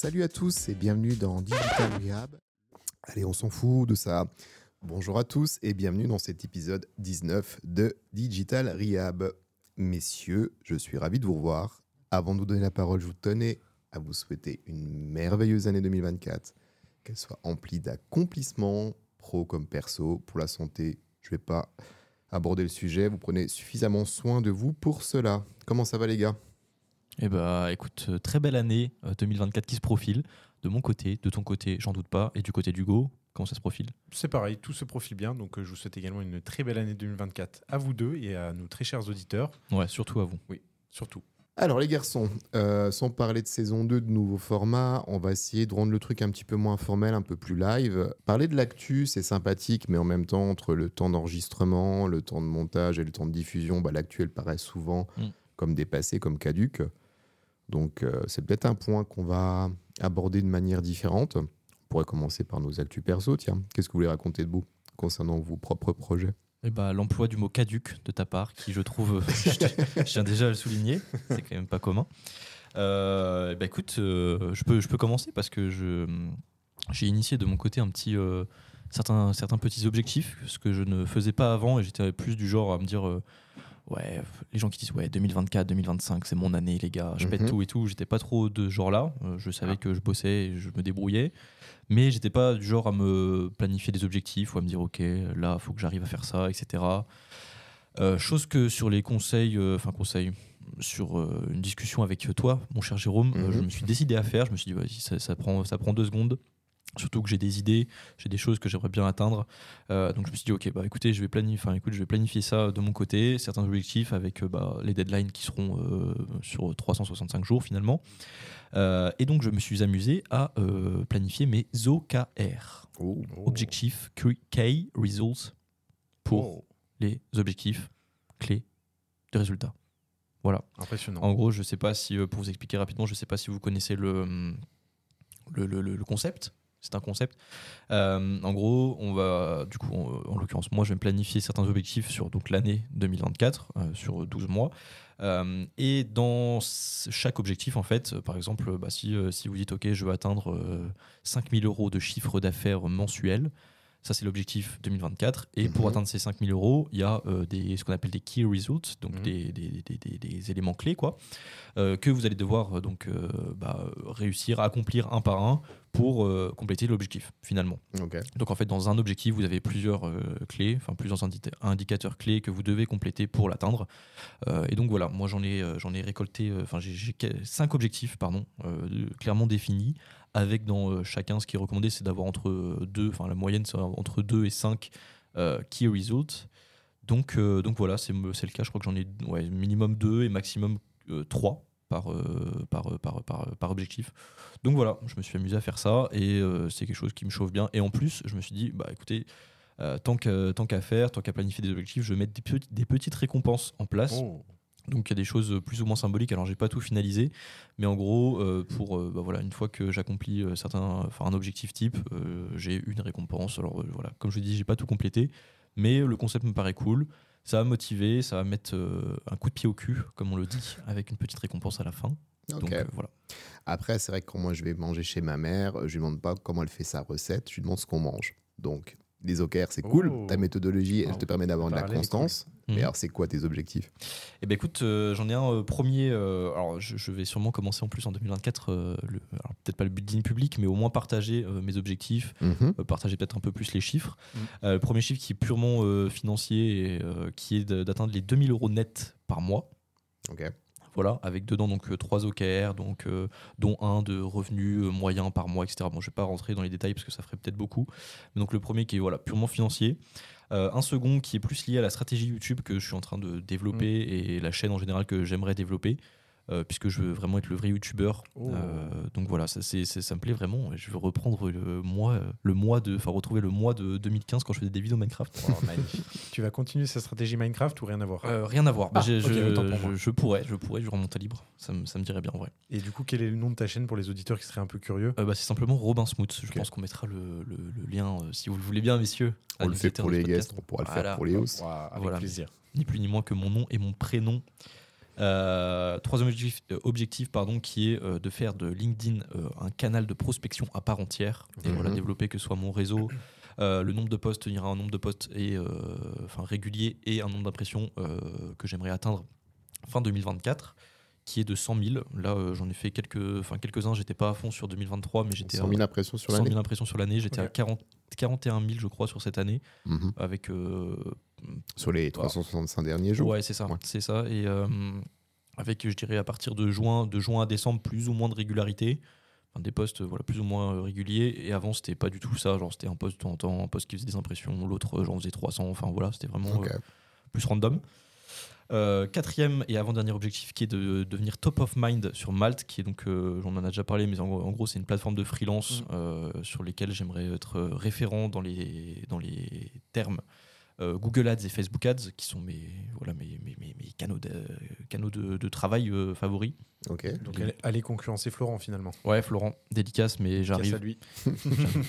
Salut à tous et bienvenue dans Digital Rehab. Allez, on s'en fout de ça. Bonjour à tous et bienvenue dans cet épisode 19 de Digital Rehab. Messieurs, je suis ravi de vous revoir. Avant de vous donner la parole, je tenais à vous souhaiter une merveilleuse année 2024. Qu'elle soit emplie d'accomplissements, pro comme perso, pour la santé. Je ne vais pas aborder le sujet. Vous prenez suffisamment soin de vous pour cela. Comment ça va les gars ? Eh bien, écoute, très belle année 2024 qui se profile. De mon côté, de ton côté, j'en doute pas. Et du côté d'Hugo, comment ça se profile ? C'est pareil, tout se profile bien. Donc, je vous souhaite également une très belle année 2024 à vous deux et à nos très chers auditeurs. Ouais, surtout à vous. Oui, surtout. Alors, les garçons, sans parler de saison 2, de nouveaux formats, on va essayer de rendre le truc un petit peu moins informel, un peu plus live. Parler de l'actu, c'est sympathique, mais en même temps, entre le temps d'enregistrement, le temps de montage et le temps de diffusion, bah, l'actu, elle paraît souvent comme dépassée, comme caduque. Donc, c'est peut-être un point qu'on va aborder de manière différente. On pourrait commencer par nos actus perso. Tiens, qu'est-ce que vous voulez raconter de beau concernant vos propres projets ? Eh ben, l'emploi du mot caduc de ta part, qui je trouve, je tiens déjà à le souligner, c'est quand même pas commun. Écoute, je peux commencer parce que j'ai initié de mon côté un petit, certains petits objectifs, ce que je ne faisais pas avant, et j'étais plus du genre à me dire... Ouais, les gens qui disent ouais 2024, 2025, c'est mon année les gars, je pète tout et tout, j'étais pas trop de genre là, je savais que je bossais et je me débrouillais, mais j'étais pas du genre à me planifier des objectifs ou à me dire ok là faut que j'arrive à faire ça, etc. Chose que sur les conseils, une discussion avec toi mon cher Jérôme, je me suis décidé à faire, je me suis dit vas-y ça prend 2 secondes. Surtout que j'ai des idées, j'ai des choses que j'aimerais bien atteindre. Donc je me suis dit, ok, bah, écoutez, je vais planifier ça de mon côté, certains objectifs avec les deadlines qui seront sur 365 jours finalement. Et donc je me suis amusé à planifier mes OKR, Objectifs Key Results, pour les objectifs clés de résultats. Voilà. Impressionnant. En gros, je ne sais pas si, pour vous expliquer rapidement, je ne sais pas si vous connaissez le concept. C'est un concept. En gros, on va, du coup, en l'occurrence, moi, je vais me planifier certains objectifs sur donc, l'année 2024, sur 12 mois. Et dans chaque objectif, en fait, par exemple, si vous dites, OK, je veux atteindre 5 000 € de chiffre d'affaires mensuel, ça, c'est l'objectif 2024. Et pour atteindre ces 5 000 €, il y a ce qu'on appelle des key results, donc des éléments clés, quoi, que vous allez devoir réussir à accomplir un par un pour compléter l'objectif, finalement. Okay. Donc, en fait, dans un objectif, vous avez plusieurs clés, enfin, plusieurs indicateurs clés que vous devez compléter pour l'atteindre. Et donc, voilà, moi, j'en ai récolté, j'ai 5 objectifs, clairement définis, avec dans chacun, ce qui est recommandé, c'est d'avoir la moyenne, c'est entre 2 et 5 key results. Donc voilà, c'est le cas. Je crois que j'en ai minimum 2 et maximum 3 par objectif. Donc voilà, je me suis amusé à faire ça et c'est quelque chose qui me chauffe bien. Et en plus, je me suis dit, bah écoutez, tant qu'à planifier des objectifs, je vais mettre des petites récompenses en place. Donc il y a des choses plus ou moins symboliques, alors j'ai pas tout finalisé, mais en gros une fois que j'accomplis un objectif type, j'ai une récompense. Alors comme je dis, j'ai pas tout complété, mais le concept me paraît cool, ça va motiver, ça va mettre un coup de pied au cul comme on le dit, avec une petite récompense à la fin. Okay. Donc voilà. Après c'est vrai que quand moi je vais manger chez ma mère, je lui demande pas comment elle fait sa recette, je lui demande ce qu'on mange. Donc les OKR, c'est cool, ta méthodologie, elle te permet d'avoir de la constance. Mais alors, c'est quoi tes objectifs ? Eh bien, écoute, j'en ai un premier. Alors, je vais sûrement commencer en plus en 2024, peut-être pas le building public, mais au moins partager mes objectifs, partager peut-être un peu plus les chiffres. Le premier chiffre qui est purement financier, et, qui est d'atteindre les 2 000 € net par mois. Ok. Voilà, avec dedans donc 3 OKR, dont un de revenus moyen par mois, etc. Bon, je ne vais pas rentrer dans les détails parce que ça ferait peut-être beaucoup. Mais donc le premier qui est purement financier. Un second qui est plus lié à la stratégie YouTube que je suis en train de développer et la chaîne en général que j'aimerais développer, puisque je veux vraiment être le vrai youtubeur. Donc voilà, ça me plaît vraiment. Je veux reprendre retrouver le mois de 2015 quand je faisais des vidéos Minecraft. Oh, tu vas continuer sa stratégie Minecraft ou rien à voir ? Rien à voir. Je pourrais, durant mon temps libre. Ça me dirait bien en vrai. Et du coup, quel est le nom de ta chaîne pour les auditeurs qui seraient un peu curieux ? C'est simplement Robin Smouts. Je pense qu'on mettra le lien si vous le voulez bien, messieurs. On le fait pour les guests, on pourra le faire pour les hosts. Avec plaisir. Ni plus ni moins que mon nom et mon prénom. Troisième objectif, qui est de faire de LinkedIn un canal de prospection à part entière. Et voilà, développer que ce soit mon réseau, le nombre de posts, tenir un nombre de posts régulier et un nombre d'impressions que j'aimerais atteindre fin 2024, qui est de 100 000. Là, j'en ai fait quelques-uns. J'étais pas à fond sur 2023, mais j'étais 100 000 impressions sur l'année. 100 000 impressions sur l'année. J'étais à 41 000, je crois, sur cette année. Mm-hmm. Avec, sur les 365 derniers jours. Ouais, c'est ça. Ouais. C'est ça. Et avec, je dirais, à partir de juin à décembre, plus ou moins de régularité. Enfin, des posts plus ou moins réguliers. Et avant, c'était pas du tout ça. Genre, c'était un post de temps en temps, un post qui faisait des impressions. L'autre, j'en faisais 300. Enfin, voilà, c'était vraiment plus random. Quatrième et avant-dernier objectif qui est de devenir top of mind sur Malt, qui est donc, on en a déjà parlé, mais en gros c'est une plateforme de freelance sur lesquelles j'aimerais être référent dans les termes Google Ads et Facebook Ads, qui sont mes canaux de travail favoris. Okay. Donc aller concurrencer Florent finalement. Ouais, Florent, dédicace, mais j'arrive. À lui.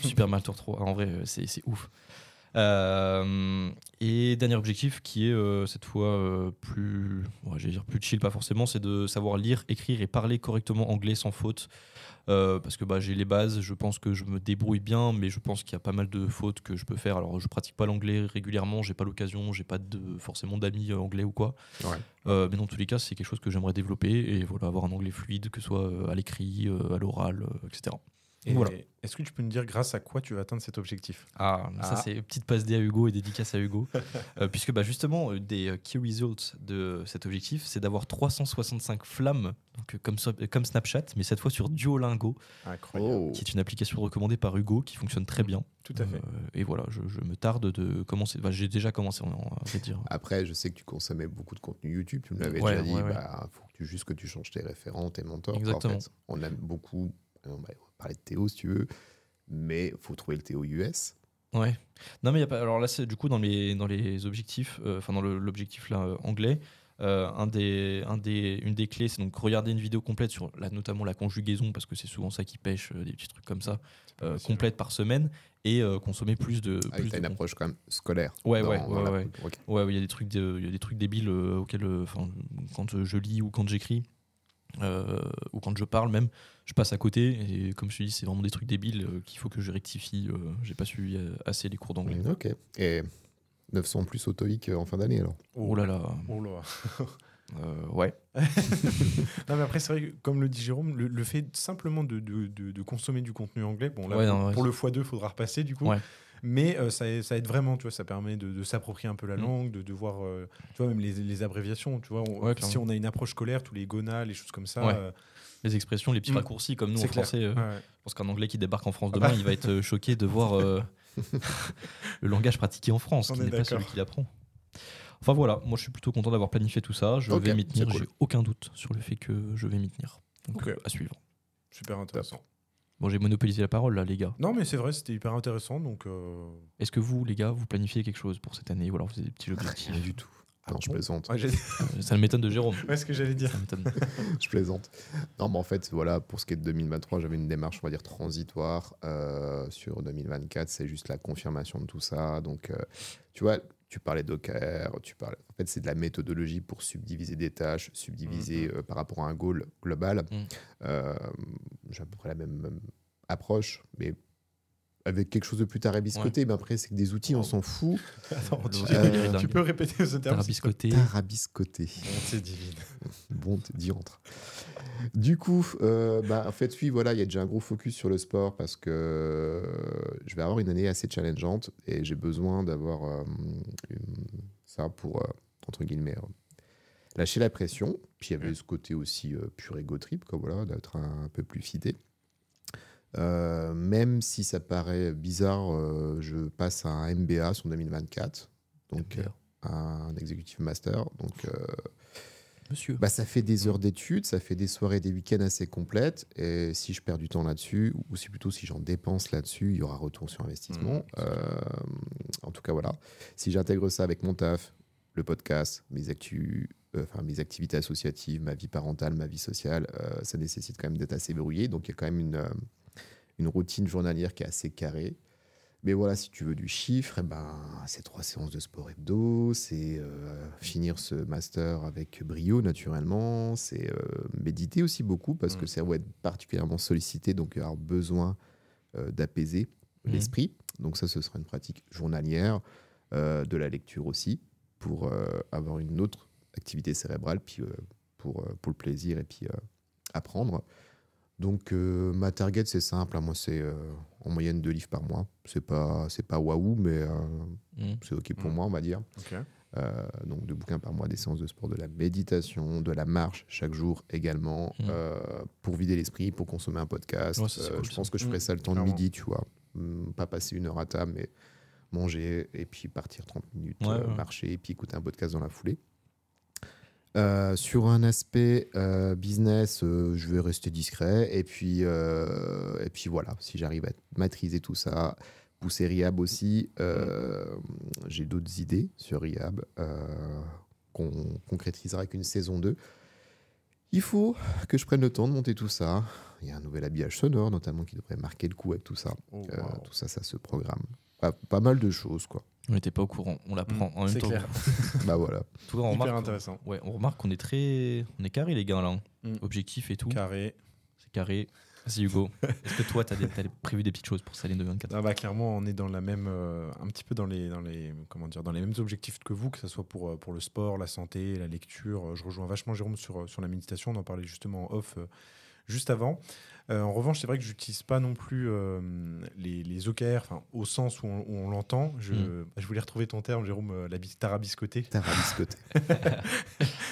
Super mal te retrouver. En vrai, c'est ouf. Et dernier objectif qui est cette fois plus chill, pas forcément, c'est de savoir lire, écrire et parler correctement anglais sans faute, parce que j'ai les bases, je pense que je me débrouille bien, mais je pense qu'il y a pas mal de fautes que je peux faire. Alors je pratique pas l'anglais régulièrement, j'ai pas l'occasion, j'ai pas forcément d'amis anglais ou quoi, mais dans tous les cas c'est quelque chose que j'aimerais développer, et avoir un anglais fluide, que ce soit à l'écrit, à l'oral, etc. Et est-ce que tu peux nous dire grâce à quoi tu vas atteindre cet objectif ? Ça c'est une petite passe D à Hugo et dédicace à Hugo, puisque justement des key results de cet objectif, c'est d'avoir 365 flammes, donc comme Snapchat, mais cette fois sur Duolingo. Incroyable. Qui est une application recommandée par Hugo, qui fonctionne très bien. Tout à fait. Et je me tarde de commencer. J'ai déjà commencé, on va dire. Après, je sais que tu consommais beaucoup de contenu YouTube, tu me l'avais déjà dit. Ouais. Faut juste que tu changes tes référents, tes mentors. Exactement. En fait, on aime beaucoup. On va parler de Théo si tu veux, mais il faut trouver le Théo US. Ouais. Non, mais alors là, c'est du coup dans les objectifs, l'objectif là, anglais, une des clés, c'est donc regarder une vidéo complète sur notamment la conjugaison, parce que c'est souvent ça qui pêche, des petits trucs comme ça, complète par semaine, et consommer plus de. Avec une approche quand même scolaire. Ouais. Ouais, il y a des trucs débiles auxquels, quand je lis ou quand j'écris. Ou quand je parle même, je passe à côté, et comme je te dis, c'est vraiment des trucs débiles qu'il faut que je rectifie. J'ai pas suivi assez les cours d'anglais. Ok. Et 900 plus au TOEIC en fin d'année alors. Oh là là. Ouais. Non mais après c'est vrai que, comme le dit Jérôme, le fait simplement de consommer du contenu anglais, pour le x2 faudra repasser du coup. Ouais. Mais ça aide vraiment, tu vois, ça permet de s'approprier un peu la langue, de voir, tu vois, même les abréviations, tu vois, si on a une approche scolaire, tous les gonas, les choses comme ça. Ouais. Les expressions, les petits raccourcis comme nous en français. Je pense qu'un Anglais qui débarque en France demain, il va être choqué de voir le langage pratiqué en France, qui n'est pas celui qu'il apprend. Enfin voilà, moi je suis plutôt content d'avoir planifié tout ça, je vais m'y tenir, cool. J'ai aucun doute sur le fait que je vais m'y tenir. Donc à suivre. Super intéressant. Bon, j'ai monopolisé la parole, là, les gars. Non, mais c'est vrai, c'était hyper intéressant. Donc Est-ce que vous, les gars, vous planifiez quelque chose pour cette année ? Ou alors vous avez des petits objectifs ? Rien du tout. Non, je plaisante. Ça m'étonne de Jérôme. Ouais, ce que j'allais dire. Je plaisante. Non, mais en fait, pour ce qui est de 2023, j'avais une démarche, on va dire, transitoire. Sur 2024, c'est juste la confirmation de tout ça. Donc, tu vois, tu parlais d'OKR, en fait, c'est de la méthodologie pour subdiviser des tâches, par rapport à un goal global. J'ai à peu près la même approche, mais avec quelque chose de plus tarabiscoté. Mais après, c'est que des outils, on s'en fout. Attends, tu peux répéter ce terme ? Tarabiscoté. Bonté divine. Bonté diantre. Du coup, en fait, il y a déjà un gros focus sur le sport parce que je vais avoir une année assez challengeante et j'ai besoin d'avoir ça pour, entre guillemets, lâcher la pression. Puis il y avait ce côté aussi pur ego trip, d'être un peu plus fidèle. Même si ça paraît bizarre, je passe à un MBA sur 2024, donc un executive master. Donc, monsieur. Ça fait des heures d'études, ça fait des soirées, des week-ends assez complètes. Et si je perds du temps là-dessus, ou c'est plutôt si j'en dépense là-dessus, il y aura retour sur investissement. En tout cas, si j'intègre ça avec mon taf, le podcast, mes activités associatives, ma vie parentale, ma vie sociale, ça nécessite quand même d'être assez verrouillé. Donc il y a quand même une routine journalière qui est assez carrée. Mais voilà, si tu veux du chiffre, eh ben, c'est 3 séances de sport hebdo, c'est finir ce master avec brio naturellement, c'est méditer aussi beaucoup parce que le cerveau est particulièrement sollicité, donc il y a besoin d'apaiser l'esprit. Donc ça, ce sera une pratique journalière, de la lecture aussi, pour avoir une autre activité cérébrale, puis pour le plaisir et puis apprendre. Donc, ma target, c'est simple. Hein. Moi, c'est en moyenne 2 livres par mois. C'est pas waouh, mais c'est OK pour moi, on va dire. Okay. Donc, 2 bouquins par mois, des séances de sport, de la méditation, de la marche chaque jour également, pour vider l'esprit, pour consommer un podcast. Ouais, ça, cool, je pense que je ferai ça le temps de midi, tu vois. Pas passer 1 heure à table, mais manger et puis partir 30 minutes, marcher et puis écouter un podcast dans la foulée. Sur un aspect business, je vais rester discret et puis voilà, si j'arrive à maîtriser tout ça, pousser Rehab aussi, j'ai d'autres idées sur Rehab qu'on concrétisera avec une saison 2. Il faut que je prenne le temps de monter tout ça. Il y a un nouvel habillage sonore notamment qui devrait marquer le coup avec tout ça. Tout ça, ça se programme. Pas mal de choses, quoi. On n'était pas au courant, on l'apprend en même temps. C'est clair. Bah voilà. Tout cas, hyper intéressant. Ouais, on remarque qu'on est carré les gars là. Hein. Objectif et tout. Carré. C'est carré. Vas-y Hugo, est-ce que toi t'as prévu des petites choses pour cette année 2024 ? Ah bah clairement, on est dans la même, un petit peu dans les mêmes objectifs que vous, que ce soit pour le sport, la santé, la lecture. Je rejoins vachement Jérôme sur la méditation, on en parlait justement en off juste avant. En revanche, c'est vrai que j'utilise pas non plus les OKR, au sens où on l'entend. Je voulais retrouver ton terme, Jérôme, la tarabiscotée. Tarabiscotée.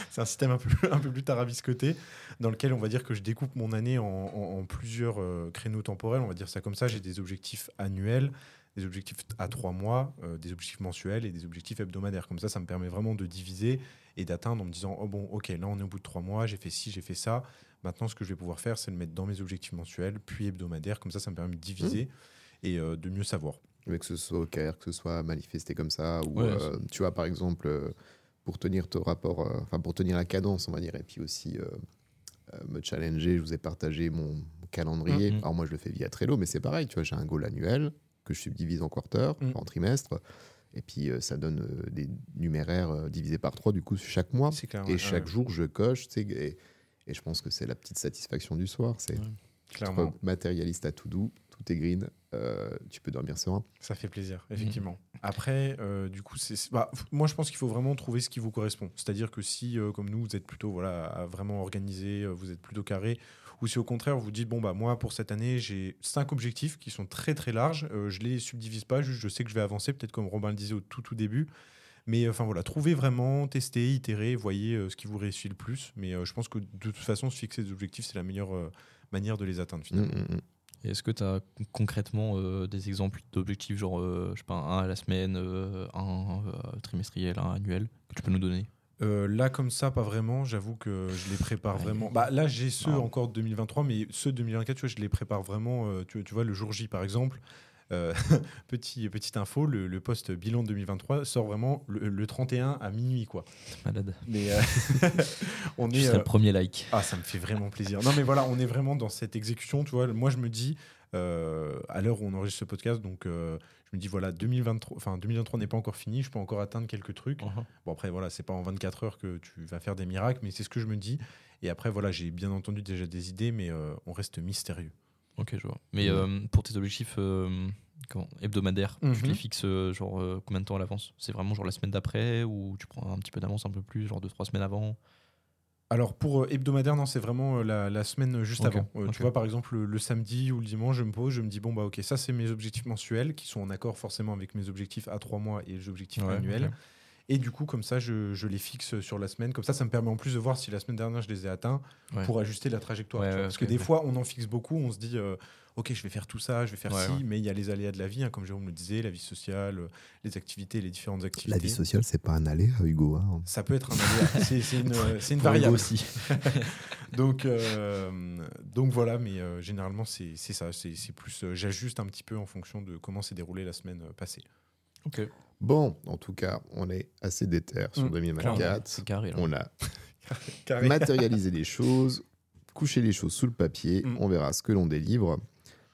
C'est un système un peu plus tarabiscoté, dans lequel on va dire que je découpe mon année en plusieurs créneaux temporels. On va dire ça comme ça. J'ai des objectifs annuels, des objectifs à 3 mois, des objectifs mensuels et des objectifs hebdomadaires. Comme ça, ça me permet vraiment de diviser et d'atteindre en me disant « Oh bon, ok, là on est au bout de 3 mois, j'ai fait ci, j'ai fait ça ». Maintenant, ce que je vais pouvoir faire, c'est le mettre dans mes objectifs mensuels, puis hebdomadaires. Comme ça, ça me permet de diviser et de mieux savoir. Mais que ce soit OKR, que ce soit manifesté comme ça, ou tu vois, par exemple, pour tenir ton rapport, pour tenir la cadence, on va dire, et puis aussi me challenger, je vous ai partagé mon calendrier. Alors moi, je le fais via Trello, mais c'est pareil, tu vois, j'ai un goal annuel que je subdivise en quarter, en trimestre. Et puis, ça donne des numéraires divisés par 3, du coup, chaque mois. C'est clair, chaque jour, je coche, tu sais, et je pense que c'est la petite satisfaction du soir. C'est clairement matérialiste à tout doux, tout est green, tu peux dormir serein. Ça fait plaisir, effectivement. Après, du coup, moi, je pense qu'il faut vraiment trouver ce qui vous correspond. C'est-à-dire que si, comme nous, vous êtes plutôt vraiment organisé, vous êtes plutôt carré, ou si au contraire, vous dites, bon, bah, moi, pour cette année, j'ai 5 objectifs qui sont très, très larges. Je ne les subdivise pas, juste je sais que je vais avancer, peut-être comme Robin le disait au tout début. Mais enfin voilà, trouvez vraiment, testez, itérez, voyez ce qui vous réussit le plus. Mais je pense que de toute façon, se fixer des objectifs, c'est la meilleure manière de les atteindre finalement. Et est-ce que tu as concrètement des exemples d'objectifs, genre, je sais pas, un à la semaine, un trimestriel, un annuel, que tu peux nous donner ? Là, comme ça, pas vraiment. J'avoue que je les prépare vraiment. Bah, là, j'ai ceux encore de 2023, mais ceux de 2024, tu vois, je les prépare vraiment. Tu vois, le jour J, par exemple. Petite info, le post bilan 2023 sort vraiment le 31 à minuit, quoi. C'est malade. Mais on est le premier like. Ah, ça me fait vraiment plaisir. Non mais voilà, on est vraiment dans cette exécution, tu vois. Moi je me dis à l'heure où on enregistre ce podcast, donc je me dis voilà, 2023 n'est pas encore fini, je peux encore atteindre quelques trucs. Bon après voilà, c'est pas en 24 heures que tu vas faire des miracles, mais c'est ce que je me dis. Et après voilà, j'ai bien entendu déjà des idées, mais on reste mystérieux. Ok, je vois. Mais pour tes objectifs hebdomadaires, tu les fixes genre combien de temps à l'avance ? C'est vraiment genre la semaine d'après ou tu prends un petit peu d'avance, un peu plus, genre 2-3 semaines avant ? Alors pour hebdomadaire, non, c'est vraiment la semaine juste avant. Tu vois, par exemple, le samedi ou le dimanche, je me pose, je me dis bon, bah ok, ça c'est mes objectifs mensuels qui sont en accord forcément avec mes objectifs à 3 mois et les objectifs annuels. Et du coup, comme ça, je les fixe sur la semaine. Comme ça, ça me permet en plus de voir si la semaine dernière, je les ai atteints pour ajuster la trajectoire. Parce que des fois, on en fixe beaucoup. On se dit, OK, je vais faire tout ça, je vais faire ci. Mais il y a les aléas de la vie, hein, comme Jérôme le disait, la vie sociale, les activités, les différentes activités. La vie sociale, c'est pas un aléa, Hugo. Hein. Ça peut être un aléa. c'est une variable aussi. donc voilà, mais généralement, c'est ça. C'est plus, j'ajuste un petit peu en fonction de comment s'est déroulée la semaine passée. OK. Bon, en tout cas, on est assez déter sur 2024. Carré, on a matérialisé les choses, couché les choses sous le papier. On verra ce que l'on délivre.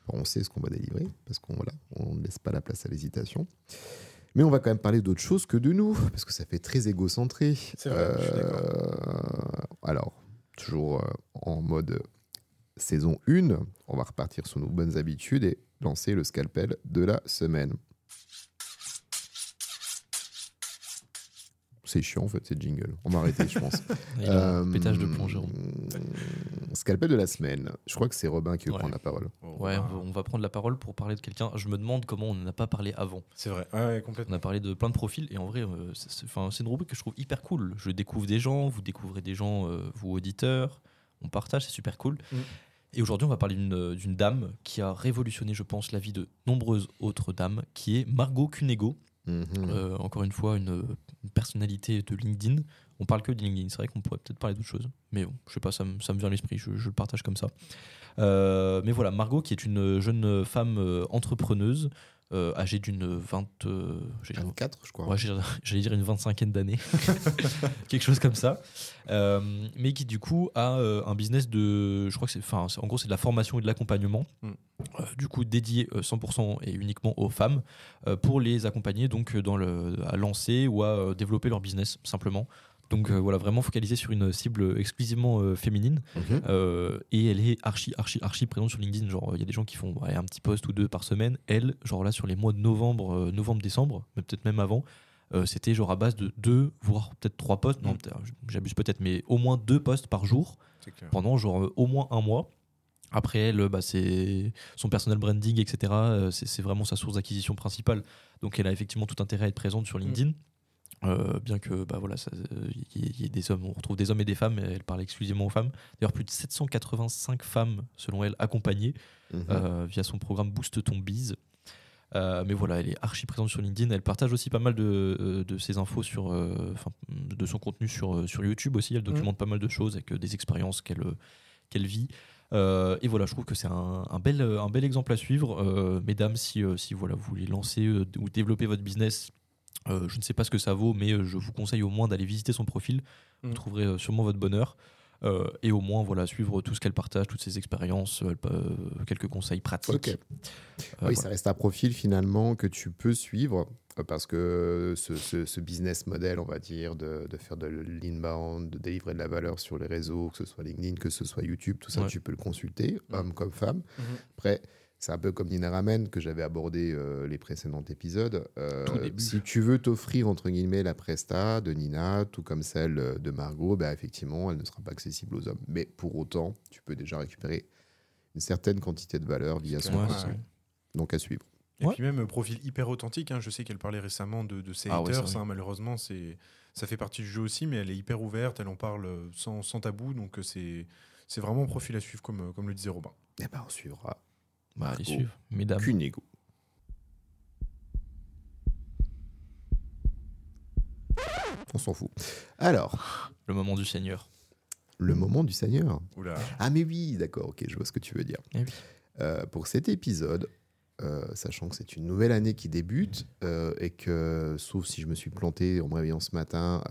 Enfin, on sait ce qu'on va délivrer parce qu'on on ne laisse pas la place à l'hésitation. Mais on va quand même parler d'autre chose que de nous, parce que ça fait très égocentré. C'est vrai, je suis d'accord. Alors, toujours en mode saison 1, on va repartir sur nos bonnes habitudes et lancer le scalpel de la semaine. C'est chiant en fait, c'est jingle. On va arrêter, je pense. Pétage de plomb, Jérôme. Scalpel de la semaine. Je crois que c'est Robin qui veut prendre la parole. Ouais, on va prendre la parole pour parler de quelqu'un. Je me demande comment on n'en a pas parlé avant. C'est vrai, ouais, complètement. On a parlé de plein de profils et en vrai, c'est une rubrique que je trouve hyper cool. Je découvre des gens, vous découvrez des gens, vous auditeurs, on partage, c'est super cool. Mmh. Et aujourd'hui, on va parler d'une dame qui a révolutionné, je pense, la vie de nombreuses autres dames, qui est Margot Cunego. Mmh. Encore une fois, une personnalité de LinkedIn. On parle que de LinkedIn, c'est vrai qu'on pourrait peut-être parler d'autre chose, mais bon, je sais pas, ça me vient à l'esprit, je le partage comme ça. Mais voilà, Margot qui est une jeune femme entrepreneuse, âgée d'une 24, je crois. Ouais, j'allais dire une 25aine d'années, quelque chose comme ça, mais qui du coup a un business de, je crois que en gros c'est de la formation et de l'accompagnement. Mm. Du coup dédié 100% et uniquement aux femmes pour les accompagner donc à lancer ou à développer leur business simplement. Donc voilà, vraiment focalisée sur une cible exclusivement féminine. Mmh. Et elle est archi présente sur LinkedIn. Genre, il y a des gens qui font un petit post ou deux par semaine. Elle, genre là, sur les mois de novembre-décembre, mais peut-être même avant, c'était genre à base de 2, voire peut-être 3 posts. Non, j'abuse peut-être, mais au moins 2 posts par jour pendant genre au moins un mois. Après elle, c'est son personal branding, etc. C'est vraiment sa source d'acquisition principale. Donc elle a effectivement tout intérêt à être présente sur LinkedIn. Mmh. Bien que y ait des hommes, on retrouve des hommes et des femmes, elle parle exclusivement aux femmes. D'ailleurs, plus de 785 femmes, selon elle, accompagnées via son programme Booste ton Biz. Mais voilà, elle est archi présente sur LinkedIn. Elle partage aussi pas mal de ses infos de son contenu sur YouTube aussi. Elle documente pas mal de choses avec des expériences qu'elle vit. Et voilà, je trouve que c'est un bel exemple à suivre. Mesdames, si vous voulez lancer ou développer votre business, je ne sais pas ce que ça vaut, mais je vous conseille au moins d'aller visiter son profil. Vous trouverez sûrement votre bonheur. Et au moins, suivre tout ce qu'elle partage, toutes ses expériences, quelques conseils pratiques. Okay. Ça reste un profil finalement que tu peux suivre parce que ce business model, on va dire, de faire de l'inbound, de délivrer de la valeur sur les réseaux, que ce soit LinkedIn, que ce soit YouTube, tout ça, tu peux le consulter, homme comme femme. Mmh. Après, c'est un peu comme Nina Ramen que j'avais abordé les précédents épisodes. Si tu veux t'offrir entre guillemets la presta de Nina, tout comme celle de Margot, effectivement, elle ne sera pas accessible aux hommes. Mais pour autant, tu peux déjà récupérer une certaine quantité de valeur via son profil. Ouais. Donc à suivre. Et puis même profil hyper authentique. Je sais qu'elle parlait récemment de ses haters. Malheureusement, ça fait partie du jeu aussi, mais elle est hyper ouverte. Elle en parle sans tabou. Donc c'est vraiment un profil à suivre, comme le disait Robin. Et on suivra. Allez suivre, mesdames. Cunego. On s'en fout. Alors. Le moment du Seigneur. Le moment du Seigneur. Oula. Ah, mais oui, d'accord, ok, je vois ce que tu veux dire. Oui. Pour cet épisode, sachant que c'est une nouvelle année qui débute et que, sauf si je me suis planté en me réveillant ce matin,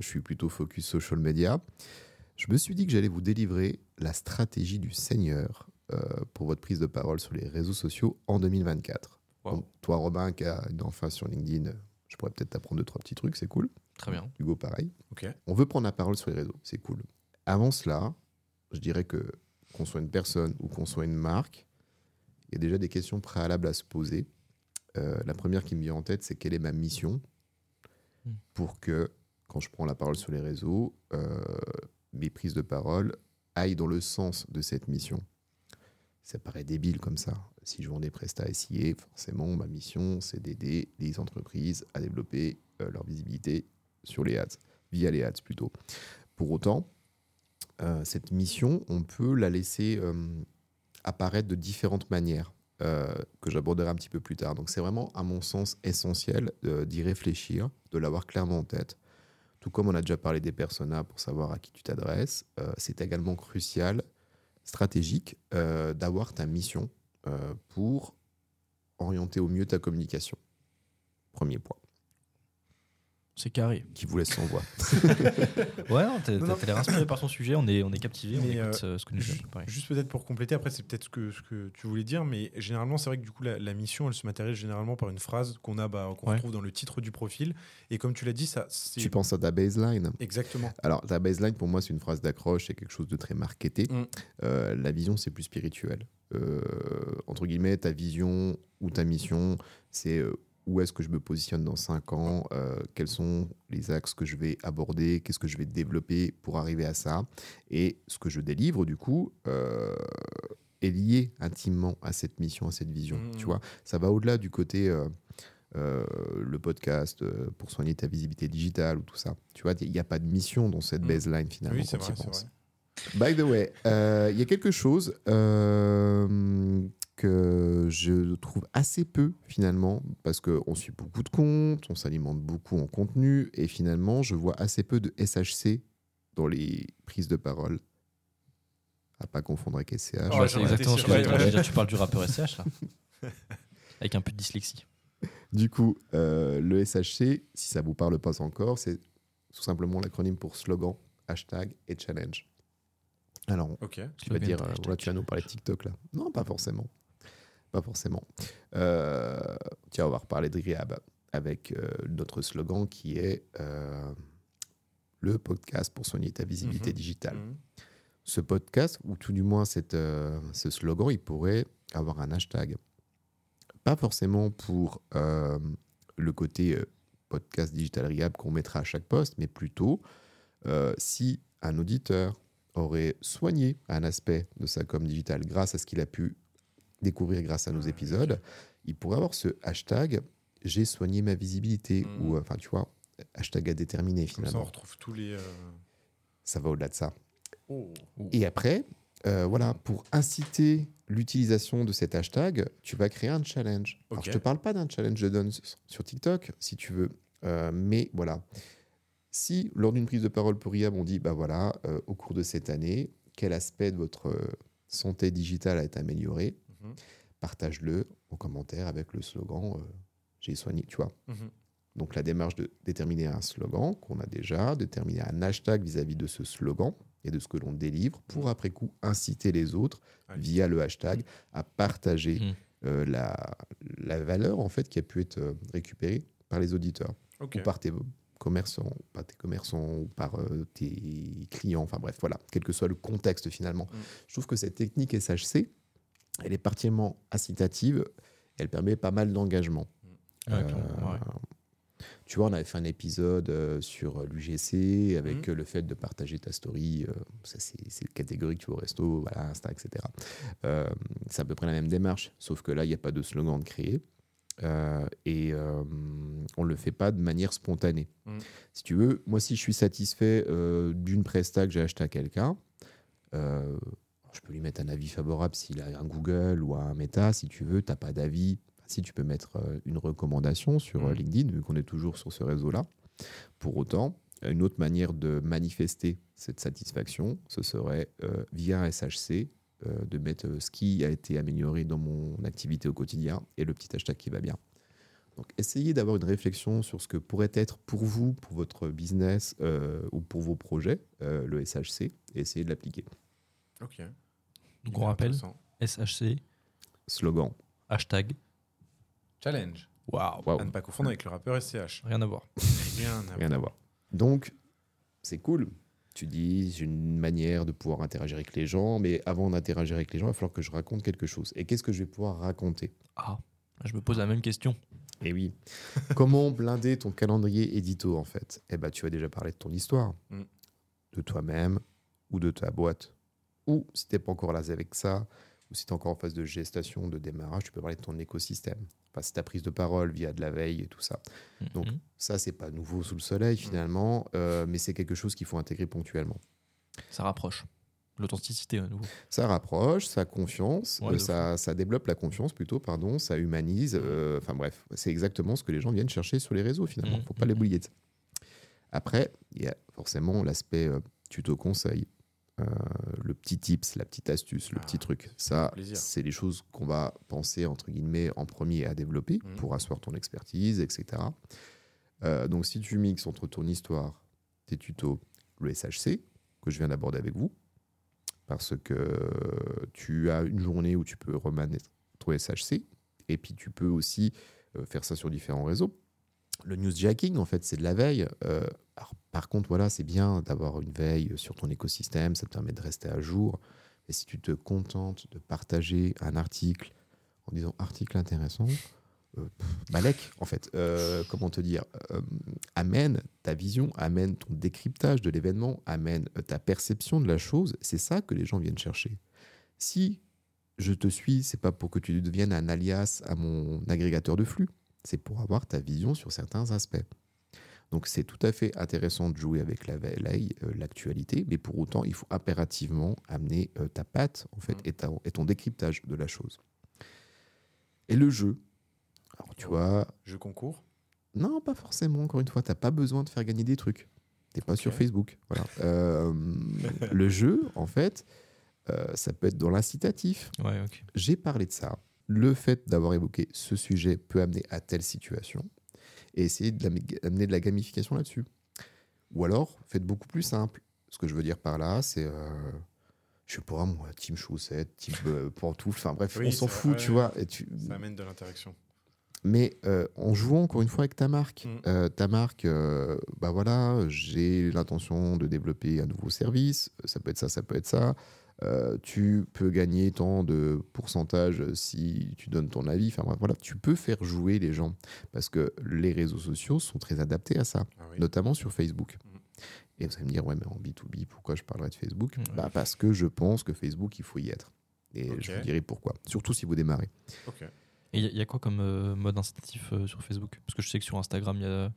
je suis plutôt focus social media, je me suis dit que j'allais vous délivrer la stratégie du Seigneur pour votre prise de parole sur les réseaux sociaux en 2024. Wow. Donc, toi, Robin, qui a une enfance sur LinkedIn, je pourrais peut-être t'apprendre 2-3 petits trucs, c'est cool. Très bien. Hugo, pareil. Okay. On veut prendre la parole sur les réseaux, c'est cool. Avant cela, je dirais que qu'on soit une personne ou qu'on soit une marque, il y a déjà des questions préalables à se poser. La première qui me vient en tête, c'est quelle est ma mission pour que, quand je prends la parole sur les réseaux, mes prises de parole aillent dans le sens de cette mission. Ça paraît débile comme ça. Si je vends des prestats SIA, forcément, ma mission, c'est d'aider les entreprises à développer leur visibilité sur les ads, via les ads plutôt. Pour autant, cette mission, on peut la laisser apparaître de différentes manières que j'aborderai un petit peu plus tard. Donc c'est vraiment, à mon sens, essentiel d'y réfléchir, de l'avoir clairement en tête. Tout comme on a déjà parlé des personas pour savoir à qui tu t'adresses, c'est également crucial stratégique d'avoir ta mission pour orienter au mieux ta communication. Premier point. C'est carré. Qui vous laisse sans voix. Ouais, t'as l'air inspiré par son sujet, on est captivé, on écoute ce que nous dit. Juste peut-être pour compléter, après c'est peut-être ce que tu voulais dire, mais généralement c'est vrai que du coup la mission elle se matérialise généralement par une phrase qu'on retrouve dans le titre du profil, et comme tu l'as dit, ça... C'est... Tu penses à ta baseline. Exactement. Alors ta baseline pour moi c'est une phrase d'accroche, c'est quelque chose de très marketé. La vision c'est plus spirituel. Entre guillemets, ta vision ou ta mission c'est... où est-ce que je me positionne dans 5 ans, quels sont les axes que je vais aborder, qu'est-ce que je vais développer pour arriver à ça. Et ce que je délivre, du coup, est lié intimement à cette mission, à cette vision. Tu vois, ça va au-delà du côté le podcast, pour soigner ta visibilité digitale ou tout ça. Tu vois, il n'y a pas de mission dans cette baseline, finalement, oui, quand tu y penses. By the way, il y a quelque chose... que je trouve assez peu finalement, parce qu'on suit beaucoup de comptes, on s'alimente beaucoup en contenu, et finalement je vois assez peu de SHC dans les prises de parole. À pas confondre avec SCH. Oh, ouais, c'est exactement ce que j'allais dire. Tu parles du rappeur SCH là, avec un peu de dyslexie. Du coup, le SHC, si ça vous parle pas encore, c'est tout simplement l'acronyme pour slogan, hashtag et challenge. Alors, okay. Tu vas dire, voilà, tu vas nous parler de TikTok là. Non, pas forcément. Pas forcément. Tiens, on va reparler de Rehab avec notre slogan qui est le podcast pour soigner ta visibilité digitale. Ce podcast, ou tout du moins ce slogan, il pourrait avoir un hashtag. Pas forcément pour le côté podcast Digital Rehab qu'on mettra à chaque poste, mais plutôt si un auditeur aurait soigné un aspect de sa com digitale grâce à ce qu'il a pu découvrir grâce à nos épisodes, il pourrait avoir ce hashtag « J'ai soigné ma visibilité » ou, enfin, tu vois, hashtag à déterminer, finalement. Comme ça, on retrouve tous les... Ça va au-delà de ça. Oh. Et après, voilà, pour inciter l'utilisation de cet hashtag, tu vas créer un challenge. Okay. Alors, je ne te parle pas d'un challenge de donne sur TikTok, si tu veux, mais voilà. Si, lors d'une prise de parole pour Rehab, on dit, bah voilà, au cours de cette année, quel aspect de votre santé digitale a été amélioré, partage-le en commentaire avec le slogan « J'ai soigné », tu vois. Donc, la démarche de déterminer un slogan qu'on a déjà, déterminer un hashtag vis-à-vis de ce slogan et de ce que l'on délivre pour, après coup, inciter les autres, via le hashtag, à partager la valeur, en fait, qui a pu être récupérée par les auditeurs ou par tes... commerçants ou par tes clients, enfin bref, voilà, quel que soit le contexte finalement. Je trouve que cette technique SHC, elle est particulièrement incitative, elle permet pas mal d'engagement. Tu vois, on avait fait un épisode sur l'UGC avec le fait de partager ta story, ça c'est une catégorie que tu vas au resto, voilà, Insta, etc. C'est à peu près la même démarche, sauf que là, il n'y a pas de slogan de créer. Et on le fait pas de manière spontanée. Si tu veux, moi si je suis satisfait d'une presta que j'ai achetée à quelqu'un, je peux lui mettre un avis favorable s'il a un Google ou un Meta. Si tu veux, t'as pas d'avis, si tu peux mettre une recommandation sur LinkedIn, vu qu'on est toujours sur ce réseau-là. Pour autant, une autre manière de manifester cette satisfaction, ce serait via un SHC, de mettre ce qui a été amélioré dans mon activité au quotidien et le petit hashtag qui va bien. Donc, essayez d'avoir une réflexion sur ce que pourrait être pour vous, pour votre business ou pour vos projets, le SHC, et essayez de l'appliquer. Ok. Donc, on rappelle, SHC. Slogan. Hashtag. Challenge. Waouh. À ne pas confondre avec le rappeur SCH. Rien à voir. Rien à voir. Donc, c'est cool. Tu dis, j'ai une manière de pouvoir interagir avec les gens, mais avant d'interagir avec les gens, il va falloir que je raconte quelque chose. Et qu'est-ce que je vais pouvoir raconter ? Ah, je me pose la même question. Eh oui. Comment blinder ton calendrier édito, en fait ? Eh bien, tu as déjà parlé de ton histoire, de toi-même ou de ta boîte. Ou, si tu n'es pas encore là avec ça, ou si tu es encore en phase de gestation, de démarrage, tu peux parler de ton écosystème. Enfin, c'est ta prise de parole via de la veille et tout ça. Donc, ça, c'est pas nouveau sous le soleil, finalement, mais c'est quelque chose qu'il faut intégrer ponctuellement. Ça rapproche. L'authenticité, à nouveau. Ça rapproche, ça confiance, ça développe la confiance plutôt, ça humanise. Enfin bref, c'est exactement ce que les gens viennent chercher sur les réseaux, finalement. Faut pas les bouiller. Après, il y a forcément l'aspect tuto-conseil. Le petit tips, la petite astuce, le petit truc, ça c'est les choses qu'on va penser entre guillemets en premier à développer pour asseoir ton expertise, etc. Donc, si tu mixes entre ton histoire, tes tutos, le SHC, que je viens d'aborder avec vous, parce que tu as une journée où tu peux remettre ton SHC, et puis tu peux aussi faire ça sur différents réseaux. Le newsjacking, en fait, c'est de la veille. Alors, par contre, voilà, c'est bien d'avoir une veille sur ton écosystème, ça te permet de rester à jour. Et si tu te contentes de partager un article en disant « article intéressant », Malek, en fait, comment te dire, amène ta vision, amène ton décryptage de l'événement, amène ta perception de la chose. C'est ça que les gens viennent chercher. Si je te suis, c'est pas pour que tu deviennes un alias à mon agrégateur de flux, c'est pour avoir ta vision sur certains aspects. Donc c'est tout à fait intéressant de jouer avec la veille, l'actualité, mais pour autant il faut impérativement amener ta patte, en fait, et ton décryptage de la chose. Et le jeu. Alors, tu vois, jeu concours ? Non, pas forcément. Encore une fois, t'as pas besoin de faire gagner des trucs. T'es pas sur Facebook. Voilà. Le jeu, en fait, ça peut être dans l'incitatif. Ouais, okay. J'ai parlé de ça. Le fait d'avoir évoqué ce sujet peut amener à telle situation et essayer d'amener de la gamification là-dessus. Ou alors, faites beaucoup plus simple. Ce que je veux dire par là, c'est... je sais pas, moi, team chaussettes, team pantoufles, enfin bref, oui, on s'en fout, tu vois. Et ça amène de l'interaction. Mais en jouant encore une fois avec ta marque, bah voilà, j'ai l'intention de développer un nouveau service, ça peut être ça, ça peut être ça. Tu peux gagner tant de pourcentage si tu donnes ton avis. Enfin voilà, tu peux faire jouer les gens parce que les réseaux sociaux sont très adaptés à ça, notamment sur Facebook. Et vous allez me dire, ouais, mais en B2B, pourquoi je parlerais de Facebook ? Bah, parce que je pense que Facebook, il faut y être. Et je vous dirai pourquoi, surtout si vous démarrez. Ok. Et il y a quoi comme mode incitatif sur Facebook ? Parce que je sais que sur Instagram, il y a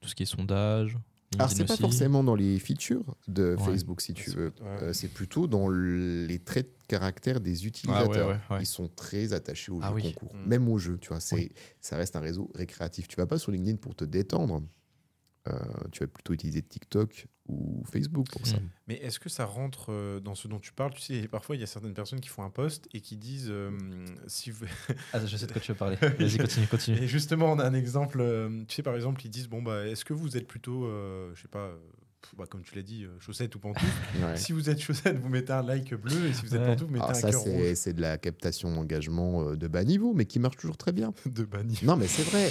tout ce qui est sondage. Alors, c'est pas forcément dans les features de Facebook, si tu veux. C'est plutôt dans les traits de caractère des utilisateurs. Ils sont très attachés au jeu concours, même au jeu. Tu vois, ça reste un réseau récréatif. Tu vas pas sur LinkedIn pour te détendre. Tu vas plutôt utiliser TikTok ou Facebook pour ça. Mais est-ce que ça rentre dans ce dont tu parles ? Tu sais, parfois il y a certaines personnes qui font un post et qui disent si vous... Ah, je sais de quoi tu veux parler. Vas-y, continue. Et justement, on a un exemple. Tu sais, par exemple, ils disent bon bah, est-ce que vous êtes plutôt, je sais pas, bah, comme tu l'as dit, chaussettes ou pantoufles. Si vous êtes chaussettes, vous mettez un like bleu, et si vous êtes pantoufles, vous mettez un cœur rouge. C'est de la captation d'engagement de bas niveau, mais qui marche toujours très bien. De bas niveau. Non, mais c'est vrai.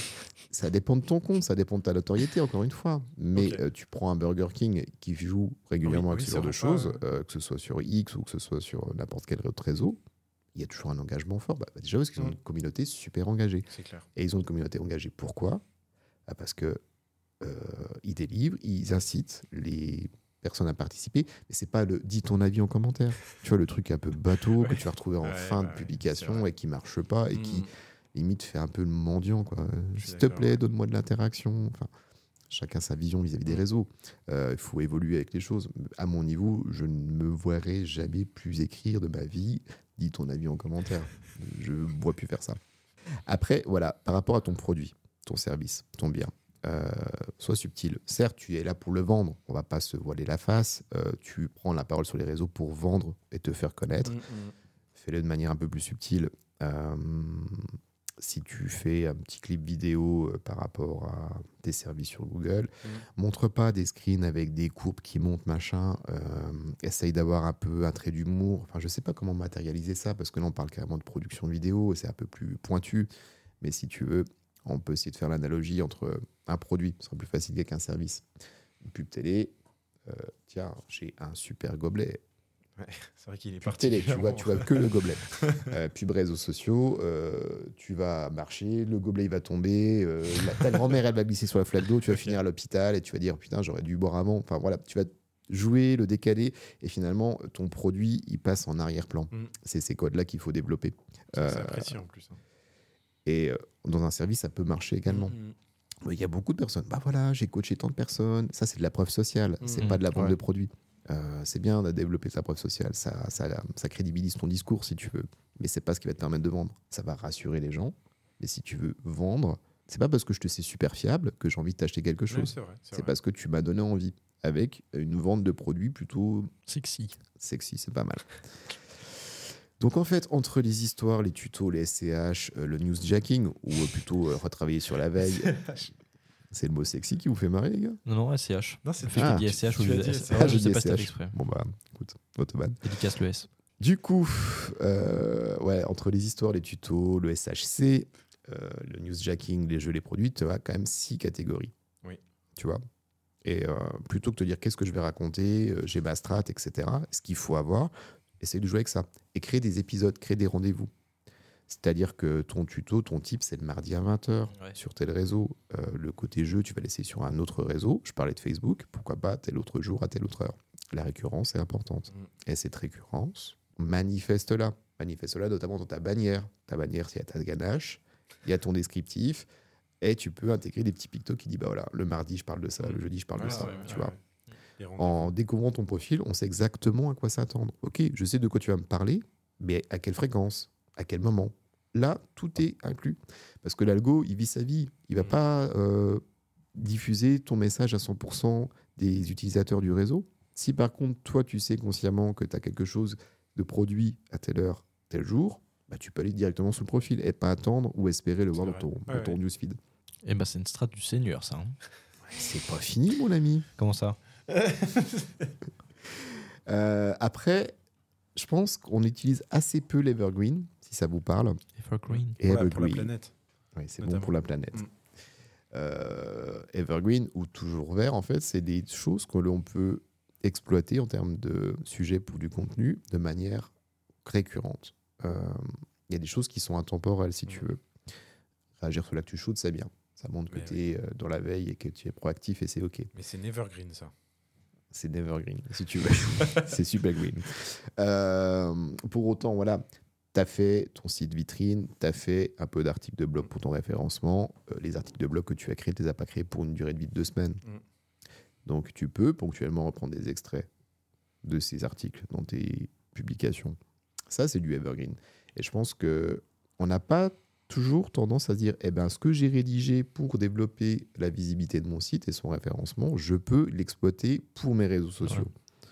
Ça dépend de ton compte, ça dépend de ta notoriété, encore une fois. Mais tu prends un Burger King qui joue régulièrement avec ce genre de choses, que ce soit sur X ou que ce soit sur n'importe quel autre réseau, il y a toujours un engagement fort. Bah, déjà, parce qu'ils ont une communauté super engagée. C'est clair. Et ils ont une communauté engagée. Pourquoi ? Bah, parce que ils délivrent, ils incitent les personnes à participer, mais c'est pas le « dis ton avis en commentaire ». Tu vois, le truc un peu bateau que tu vas retrouver en fin de publication et qui marche pas et qui, limite, fait un peu le mendiant, quoi. « S'il te plaît, donne-moi de l'interaction ». Enfin, chacun sa vision vis-à-vis des réseaux. Il faut évoluer avec les choses. À mon niveau, je ne me verrai jamais plus écrire de ma vie « dis ton avis en commentaire ». Je ne vois plus faire ça. Après, voilà, par rapport à ton produit, ton service, ton bien, sois subtil. Certes, tu es là pour le vendre. On va pas se voiler la face. Tu prends la parole sur les réseaux pour vendre et te faire connaître. Fais-le de manière un peu plus subtile. Si tu fais un petit clip vidéo par rapport à tes services sur Google, montre pas des screens avec des courbes qui montent, machin. Essaye d'avoir un peu un trait d'humour. Enfin, je sais pas comment matérialiser ça parce que là, on parle carrément de production vidéo. C'est un peu plus pointu. Mais si tu veux, on peut essayer de faire l'analogie entre un produit, ce sera plus facile qu'un service. Une pub télé, tiens, j'ai un super gobelet. Ouais, c'est vrai qu'il est parti. Pub télé, tu vois que le gobelet. Pub réseaux sociaux, tu vas marcher, le gobelet il va tomber, ta grand-mère elle va glisser sur la flaque d'eau, tu vas finir à l'hôpital et tu vas dire putain, j'aurais dû boire avant. Enfin voilà, tu vas jouer, le décaler et finalement ton produit il passe en arrière-plan. C'est ces codes-là qu'il faut développer. C'est apprécié en plus. Et dans un service, ça peut marcher également. Il y a beaucoup de personnes. Bah voilà, j'ai coaché tant de personnes. Ça, c'est de la preuve sociale. C'est pas de la vente de produits. C'est bien de développer sa preuve sociale. Ça crédibilise ton discours, si tu veux. Mais c'est pas ce qui va te permettre de vendre. Ça va rassurer les gens. Mais si tu veux vendre, c'est pas parce que je te sais super fiable que j'ai envie de t'acheter quelque chose. Oui, c'est vrai. Parce que tu m'as donné envie. Avec une vente de produits plutôt... Sexy, c'est pas mal. Donc en fait, entre les histoires, les tutos, les SCH, le newsjacking, ou plutôt retravailler sur la veille, C'est le mot sexy qui vous fait marrer, les gars? Non, SCH. Non, c'est fait. J'ai dit SCH ou SCH. Ah, je sais pas si t'as fait exprès. Bon, bah, écoute, autobahn. Dédicace le S. Du coup, ouais, entre les histoires, les tutos, le SHC, le newsjacking, les jeux, les produits, tu as quand même 6 catégories. Oui. Tu vois? Et plutôt que de te dire qu'est-ce que je vais raconter, j'ai ma strat, etc., ce qu'il faut avoir, essaye de jouer avec ça. Et créer des épisodes, créer des rendez-vous. C'est-à-dire que ton tuto, ton tip, c'est le mardi à 20h sur tel réseau. Le côté jeu, tu vas laisser sur un autre réseau. Je parlais de Facebook, pourquoi pas tel autre jour à telle autre heure. La récurrence est importante. Et cette récurrence, manifeste-la. Manifeste-la notamment dans ta bannière. Ta bannière, il y a ta ganache, il y a ton descriptif. Et tu peux intégrer des petits pictos qui disent bah voilà, le mardi je parle de ça, le jeudi je parle de ça, tu vois. En découvrant ton profil, on sait exactement à quoi s'attendre. Ok, je sais de quoi tu vas me parler, mais à quelle fréquence, à quel moment. Là, tout est inclus. Parce que l'algo, il vit sa vie. Il ne va pas diffuser ton message à 100% des utilisateurs du réseau. Si par contre, toi, tu sais consciemment que tu as quelque chose de produit à telle heure, tel jour, bah, tu peux aller directement sur le profil et pas attendre ou espérer le voir dans ton newsfeed. Eh ben, c'est une strat du seigneur, ça. Hein. C'est pas fini, mon ami. Comment ça? Après, je pense qu'on utilise assez peu l'Evergreen, si ça vous parle. Evergreen. Et Evergreen. Pour la planète. Oui, c'est notamment. Bon pour la planète. Evergreen, ou toujours vert, en fait, c'est des choses que l'on peut exploiter en termes de sujets pour du contenu de manière récurrente. Il y a des choses qui sont intemporelles, si tu veux. Réagir sur l'actu chaude, c'est bien. Ça montre que tu es dans la veille et que tu es proactif et c'est OK. Mais c'est Nevergreen, ça. C'est Nevergreen, si tu veux. C'est super green. Pour autant, voilà, tu as fait ton site vitrine, tu as fait un peu d'articles de blog pour ton référencement. Les articles de blog que tu as créés, tu les as pas créés pour une durée de vie de 2 semaines. Donc, tu peux ponctuellement reprendre des extraits de ces articles dans tes publications. Ça, c'est du Evergreen. Et je pense qu'on n'a pas toujours tendance à se dire eh ben, ce que j'ai rédigé pour développer la visibilité de mon site et son référencement, je peux l'exploiter pour mes réseaux sociaux. Ouais.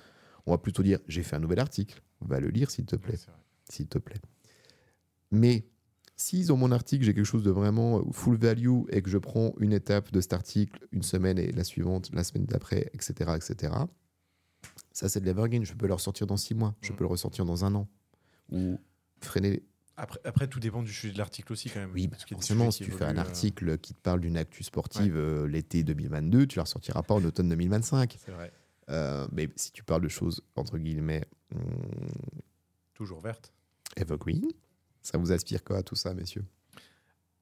On va plutôt dire j'ai fait un nouvel article, va le lire s'il te plaît. Ouais, s'il te plaît. Mais si dans mon article j'ai quelque chose de vraiment full value et que je prends une étape de cet article, une semaine et la suivante, la semaine d'après, etc., etc., ça c'est de l'Evergreen. Je peux le ressortir dans 6 mois, je peux le ressortir dans 1 an ou freiner. Après, tout dépend du sujet de l'article aussi, quand même. Oui, parce forcément, si tu fais un article qui te parle d'une actu sportive l'été 2022, tu ne la ressortiras pas en automne 2025. C'est vrai. Mais si tu parles de choses, entre guillemets... toujours vertes. Evergreen. Ça vous aspire quoi, tout ça, messieurs?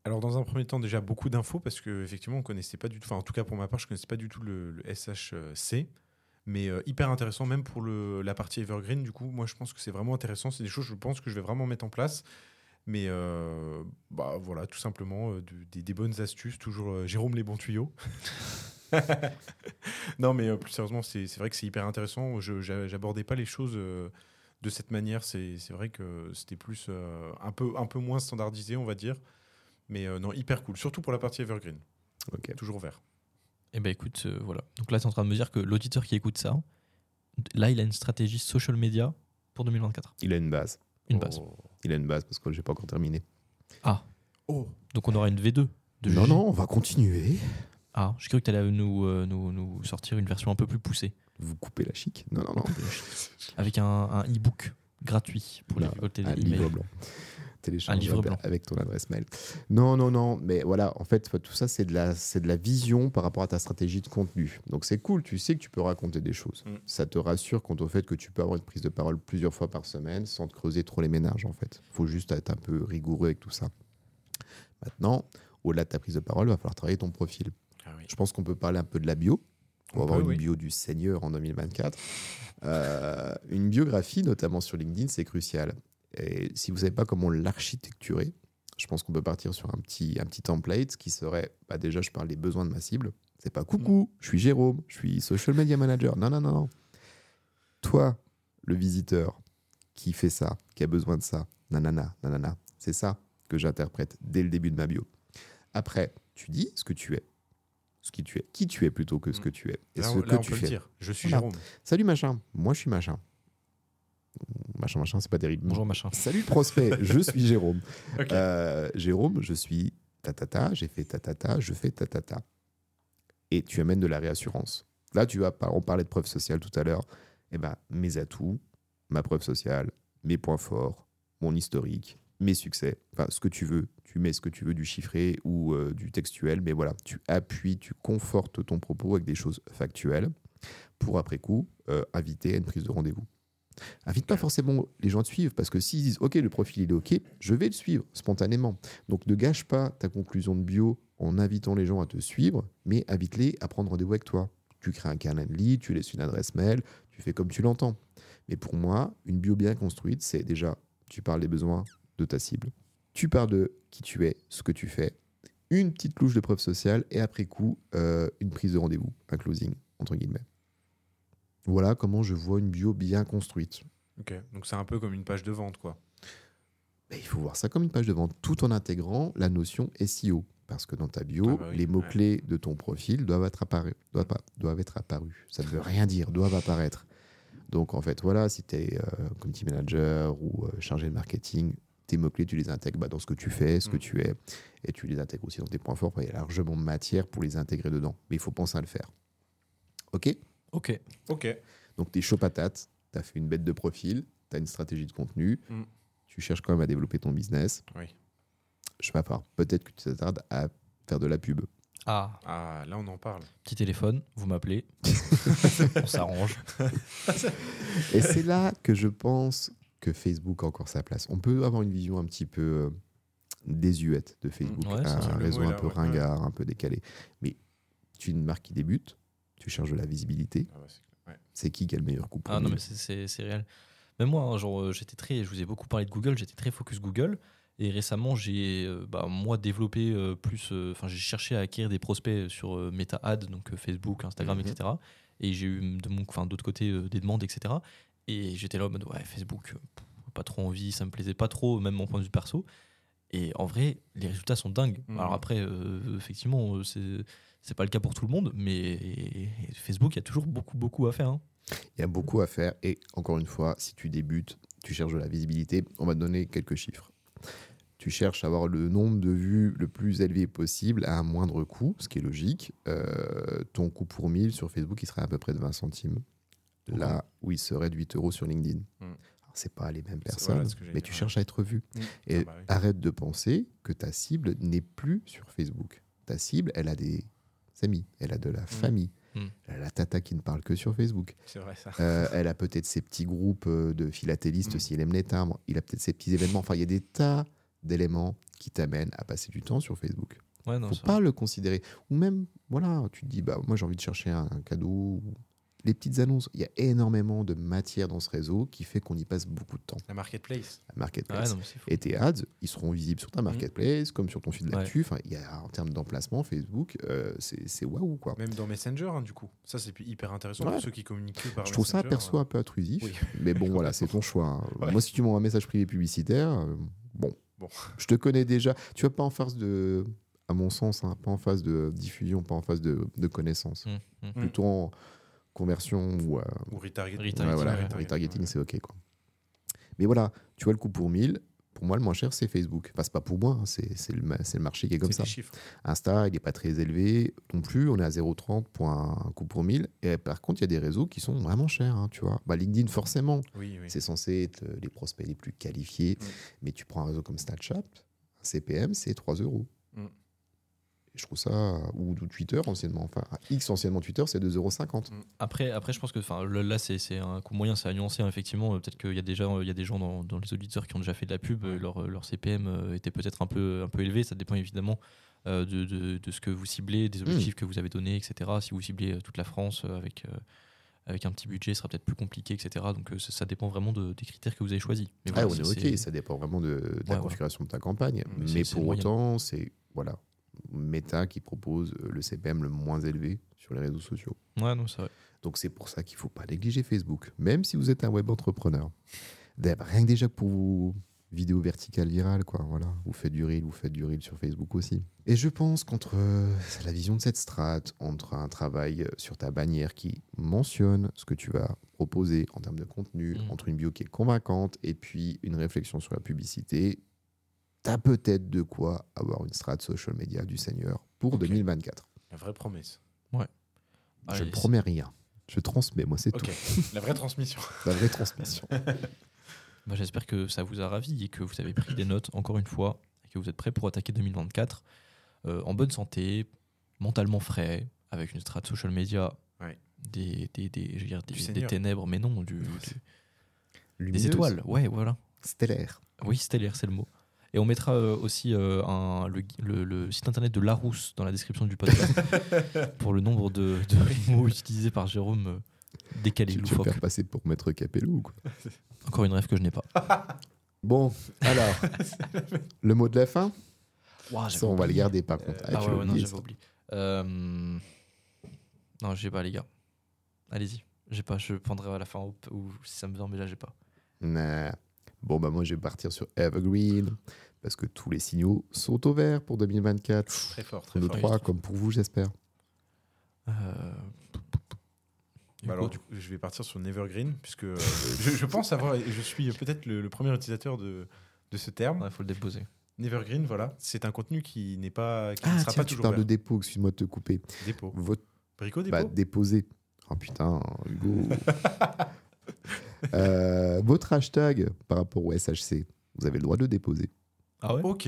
Alors, dans un premier temps, déjà, beaucoup d'infos, parce qu'effectivement, on ne connaissait pas du tout... Enfin, en tout cas, pour ma part, je ne connaissais pas du tout le SHC. Mais hyper intéressant, même pour la partie Evergreen. Du coup, moi, je pense que c'est vraiment intéressant. C'est des choses, je pense, que je vais vraiment mettre en place. Mais bah, voilà, tout simplement, des bonnes astuces. Toujours Jérôme, les bons tuyaux. Non, mais plus sérieusement, c'est vrai que c'est hyper intéressant. Je n'abordais pas les choses de cette manière. C'est vrai que c'était plus un peu moins standardisé, on va dire. Mais non, hyper cool. Surtout pour la partie Evergreen. Okay. Toujours vert. Eh bien, écoute, voilà. Donc là, tu es en train de me dire que l'auditeur qui écoute ça, là, il a une stratégie social media pour 2024. Il a une base. Une base. Il a une base parce que je n'ai pas encore terminé. Ah. Oh. Donc, on aura une V2 de Non, non, on va continuer. Ah, je croyais que tu allais nous sortir une version un peu plus poussée. Vous coupez la chic? Non, non, non. Avec un e-book gratuit pour les récolter des emails. Un livre blanc avec ton adresse mail. Non, non, non, mais voilà, en fait, tout ça, c'est de la vision par rapport à ta stratégie de contenu. Donc, c'est cool, tu sais que tu peux raconter des choses. Ça te rassure quant au fait que tu peux avoir une prise de parole plusieurs fois par semaine sans te creuser trop les méninges, en fait. Il faut juste être un peu rigoureux avec tout ça. Maintenant, au-delà de ta prise de parole, il va falloir travailler ton profil. Ah oui. Je pense qu'on peut parler un peu de la bio. On va avoir une bio du seigneur en 2024. Une biographie, notamment sur LinkedIn, c'est crucial. Et si vous ne savez pas comment l'architecturer, je pense qu'on peut partir sur un petit template qui serait, bah déjà je parle des besoins de ma cible, c'est pas coucou, je suis Jérôme, je suis social media manager, non, non, non, non. Toi, le visiteur qui fait ça, qui a besoin de ça, nanana, nanana, c'est ça que j'interprète dès le début de ma bio. Après, tu dis ce que tu es. Qui tu es plutôt que ce que tu es. Et là, on peut le dire, je suis Jérôme. Salut machin, moi je suis machin. Machin, machin, c'est pas terrible. Bonjour, machin. Salut, prospect, je suis Jérôme. Okay. Jérôme, je suis tatata, j'ai fait tatata, je fais tatata. et tu amènes de la réassurance. Là, on parlait de preuve sociale tout à l'heure. Eh ben, mes atouts, ma preuve sociale, mes points forts, mon historique, mes succès, enfin, ce que tu veux. Tu mets ce que tu veux, du chiffré ou du textuel, mais voilà, tu appuies, tu confortes ton propos avec des choses factuelles pour, après coup, inviter à une prise de rendez-vous. Invite pas forcément les gens à te suivre, parce que s'ils disent « Ok, le profil, il est ok », je vais le suivre spontanément. Donc, ne gâche pas ta conclusion de bio en invitant les gens à te suivre, mais invite-les à prendre rendez-vous avec toi. Tu crées un calendrier, tu laisses une adresse mail, tu fais comme tu l'entends. Mais pour moi, une bio bien construite, c'est déjà, tu parles des besoins de ta cible, tu parles de qui tu es, ce que tu fais, une petite touche de preuve sociale et après coup, une prise de rendez-vous, un closing, entre guillemets. Voilà comment je vois une bio bien construite. Ok, donc c'est un peu comme une page de vente, quoi. Mais il faut voir ça comme une page de vente, tout en intégrant la notion SEO. Parce que dans ta bio, les mots-clés de ton profil doivent être apparus. Ça ne veut rien dire, doivent apparaître. Donc en fait, voilà, si tu es community manager ou chargé de marketing, tes mots-clés, tu les intègres dans ce que tu fais, ce que tu es, et tu les intègres aussi dans tes points forts. Il y a largement matière pour les intégrer dedans. Mais il faut penser à le faire. OK. Donc t'es chaud patate, t'as fait une bête de profil, t'as une stratégie de contenu, tu cherches quand même à développer ton business. Oui. Je sais pas, peut-être que tu t'attardes à faire de la pub. Ah, là on en parle. Petit téléphone, vous m'appelez, on s'arrange. Et c'est là que je pense que Facebook a encore sa place. On peut avoir une vision un petit peu désuète de Facebook, un réseau un peu ringard, un peu décalé. Mais tu es une marque qui débute, tu cherches de la visibilité. Ah bah c'est qui a le meilleur coup pour lui ? Non mais c'est réel. Même moi, genre, je vous ai beaucoup parlé de Google, j'étais très focus Google. Et récemment, j'ai développé plus. Enfin, j'ai cherché à acquérir des prospects sur Meta Ads, donc Facebook, Instagram, etc. Et j'ai eu d'autre côté des demandes, etc. Et j'étais là en mode Facebook, pas trop envie, ça me plaisait pas trop, même mon point de vue perso. Et en vrai, les résultats sont dingues. Alors après, effectivement, c'est pas le cas pour tout le monde, mais et Facebook, il y a toujours beaucoup à faire. Il y a beaucoup à faire. Et encore une fois, si tu débutes, tu cherches de la visibilité. On va te donner quelques chiffres. Tu cherches à avoir le nombre de vues le plus élevé possible à un moindre coût, ce qui est logique. Ton coût pour 1000 sur Facebook, il serait à peu près de 20 centimes. Là où il serait de 8 euros sur LinkedIn. Alors, c'est pas les mêmes personnes, mais tu cherches à être vu. Et arrête de penser que ta cible n'est plus sur Facebook. Ta cible, elle a des amis, elle a de la famille. La tata qui ne parle que sur Facebook. C'est vrai, ça. Elle a peut-être ses petits groupes de philatélistes si elle aime les timbres. Il a peut-être ses petits événements. Enfin, il y a des tas d'éléments qui t'amènent à passer du temps sur Facebook. Faut pas le considérer. Ou même, voilà, tu te dis, moi j'ai envie de chercher un cadeau. Les petites annonces. Il y a énormément de matière dans ce réseau qui fait qu'on y passe beaucoup de temps. La marketplace. Ah ouais, non, et tes ads, ils seront visibles sur ta marketplace, comme sur ton fil d'actu. Enfin, il y a, en termes d'emplacement, Facebook, c'est waouh, quoi. Même dans Messenger, du coup. Ça, c'est hyper intéressant pour ceux qui communiquent par Messenger. Je trouve ça un perso un peu intrusif. Oui. Mais bon, voilà, c'est ton choix. Moi, si tu m'envoies un message privé publicitaire, bon, je te connais déjà. Tu vas pas en face de... À mon sens, pas en phase de diffusion, pas en phase de connaissance. Plutôt en... conversion ou retargeting. Retargeting, c'est OK, quoi. Mais voilà, tu vois, le coût pour 1000, pour moi, le moins cher, c'est Facebook. Enfin, c'est pas pour moi, c'est le marché qui est comme ça. Insta, il n'est pas très élevé non plus. On est à 0,30 pour un coût pour 1000. Et par contre, il y a des réseaux qui sont vraiment chers, tu vois. LinkedIn, forcément, c'est censé être les prospects les plus qualifiés. Mais tu prends un réseau comme Snapchat, un CPM, c'est 3 €. Je trouve ça, ou Twitter anciennement, X anciennement Twitter, c'est 2,50 €. Après, je pense que là, c'est un coût moyen, c'est à nuancer, effectivement. Peut-être qu'il y a des gens dans les auditeurs qui ont déjà fait de la pub, leur CPM était peut-être un peu élevé, ça dépend évidemment de ce que vous ciblez, des objectifs que vous avez donnés, etc. Si vous ciblez toute la France avec un petit budget, ce sera peut-être plus compliqué, etc. Donc ça dépend vraiment des critères que vous avez choisis. Mais ça dépend vraiment de la configuration de ta campagne. Mais pour autant, c'est... voilà. Meta qui propose le CPM le moins élevé sur les réseaux sociaux. C'est vrai. Donc c'est pour ça qu'il ne faut pas négliger Facebook, même si vous êtes un web entrepreneur. Rien que déjà pour vos vidéos verticales virales, quoi. Voilà, vous faites du reel sur Facebook aussi. Et je pense qu'entre la vision de cette strate, entre un travail sur ta bannière qui mentionne ce que tu vas proposer en termes de contenu, entre une bio qui est convaincante et puis une réflexion sur la publicité, t'as peut-être de quoi avoir une strat social media du Seigneur pour 2024. La vraie promesse. Ouais. Je ne promets rien. Je transmets, moi, c'est okay. Tout. La vraie transmission. La vraie transmission. Moi, j'espère que ça vous a ravi et que vous avez pris des notes, encore une fois, et que vous êtes prêts pour attaquer 2024 en bonne santé, mentalement frais, avec une strate social media des ténèbres, mais non, des étoiles. Ouais, voilà. Stellaire. Oui, stellaire, c'est le mot. Et on mettra aussi le site internet de Larousse dans la description du podcast pour le nombre de mots utilisés par Jérôme décalé. Tu veux faire passer pour Maître Capello ou quoi? Encore une rêve que je n'ai pas. Bon, alors, le mot de la fin. Wow, ça, on va le garder par contre. J'avais oublié. Non, j'ai pas, les gars. Allez-y. J'ai pas, je prendrai à la fin ou si ça me vient, mais là, j'ai pas. Nah. Bon, bah moi, je vais partir sur Evergreen parce que tous les signaux sont au vert pour 2024. Très fort, très fort. Nous trois, comme pour vous, j'espère. Hugo, alors, du coup, je vais partir sur Nevergreen puisque je pense avoir, et je suis peut-être le premier utilisateur de ce terme. Il faut le déposer. Nevergreen, voilà, c'est un contenu qui n'est pas, ne sera pas toujours. Tu parles de dépôt, excuse-moi de te couper. Dépôt. Brico dépôt. Bah, déposer. Oh putain, Hugo. Votre hashtag par rapport au SHC, vous avez le droit de le déposer. Ah ouais. Ok.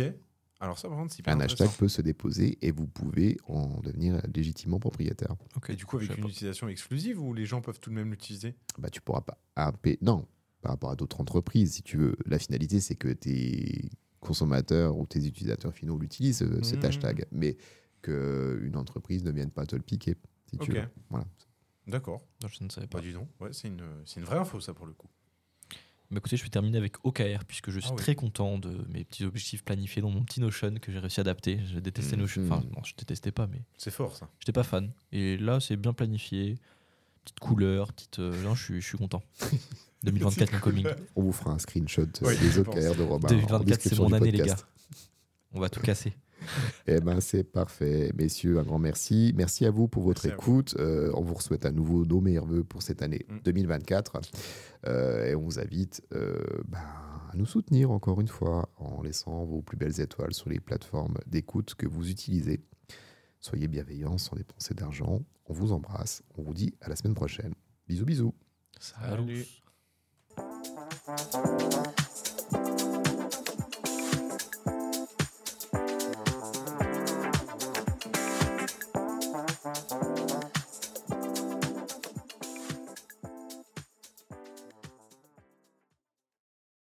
Alors ça, par contre, c'est pas un hashtag peut se déposer et vous pouvez en devenir légitimement propriétaire. Ok. Et du coup, avec une utilisation exclusive ou les gens peuvent tout de même l'utiliser? Bah, tu pourras pas. Non, par rapport à d'autres entreprises, si tu veux. La finalité, c'est que tes consommateurs ou tes utilisateurs finaux l'utilisent cet hashtag, mais qu'une entreprise ne vienne pas te le piquer, si tu veux. Voilà. D'accord. Non, je ne savais pas. Bah, dis donc. Ouais, c'est une vraie info, ça, pour le coup. Bah, écoutez, je vais terminer avec OKR, puisque je suis très content de mes petits objectifs planifiés dans mon petit Notion que j'ai réussi à adapter. Je détestais Notion. Enfin, non, je détestais pas, mais. C'est fort, ça. J'étais pas fan. Et là, c'est bien planifié. Petite couleur, petite. Non, je suis content. 2024 en coming. On vous fera un screenshot des OKR de Robin. 2024, c'est mon année, les gars. On va tout casser. Eh ben, c'est parfait. Messieurs, un grand merci. Merci à vous pour votre écoute. On vous souhaite à nouveau nos meilleurs vœux pour cette année 2024. Et on vous invite à nous soutenir encore une fois en laissant vos plus belles étoiles sur les plateformes d'écoute que vous utilisez. Soyez bienveillants sans dépenser d'argent. On vous embrasse. On vous dit à la semaine prochaine. Bisous, bisous. Salut.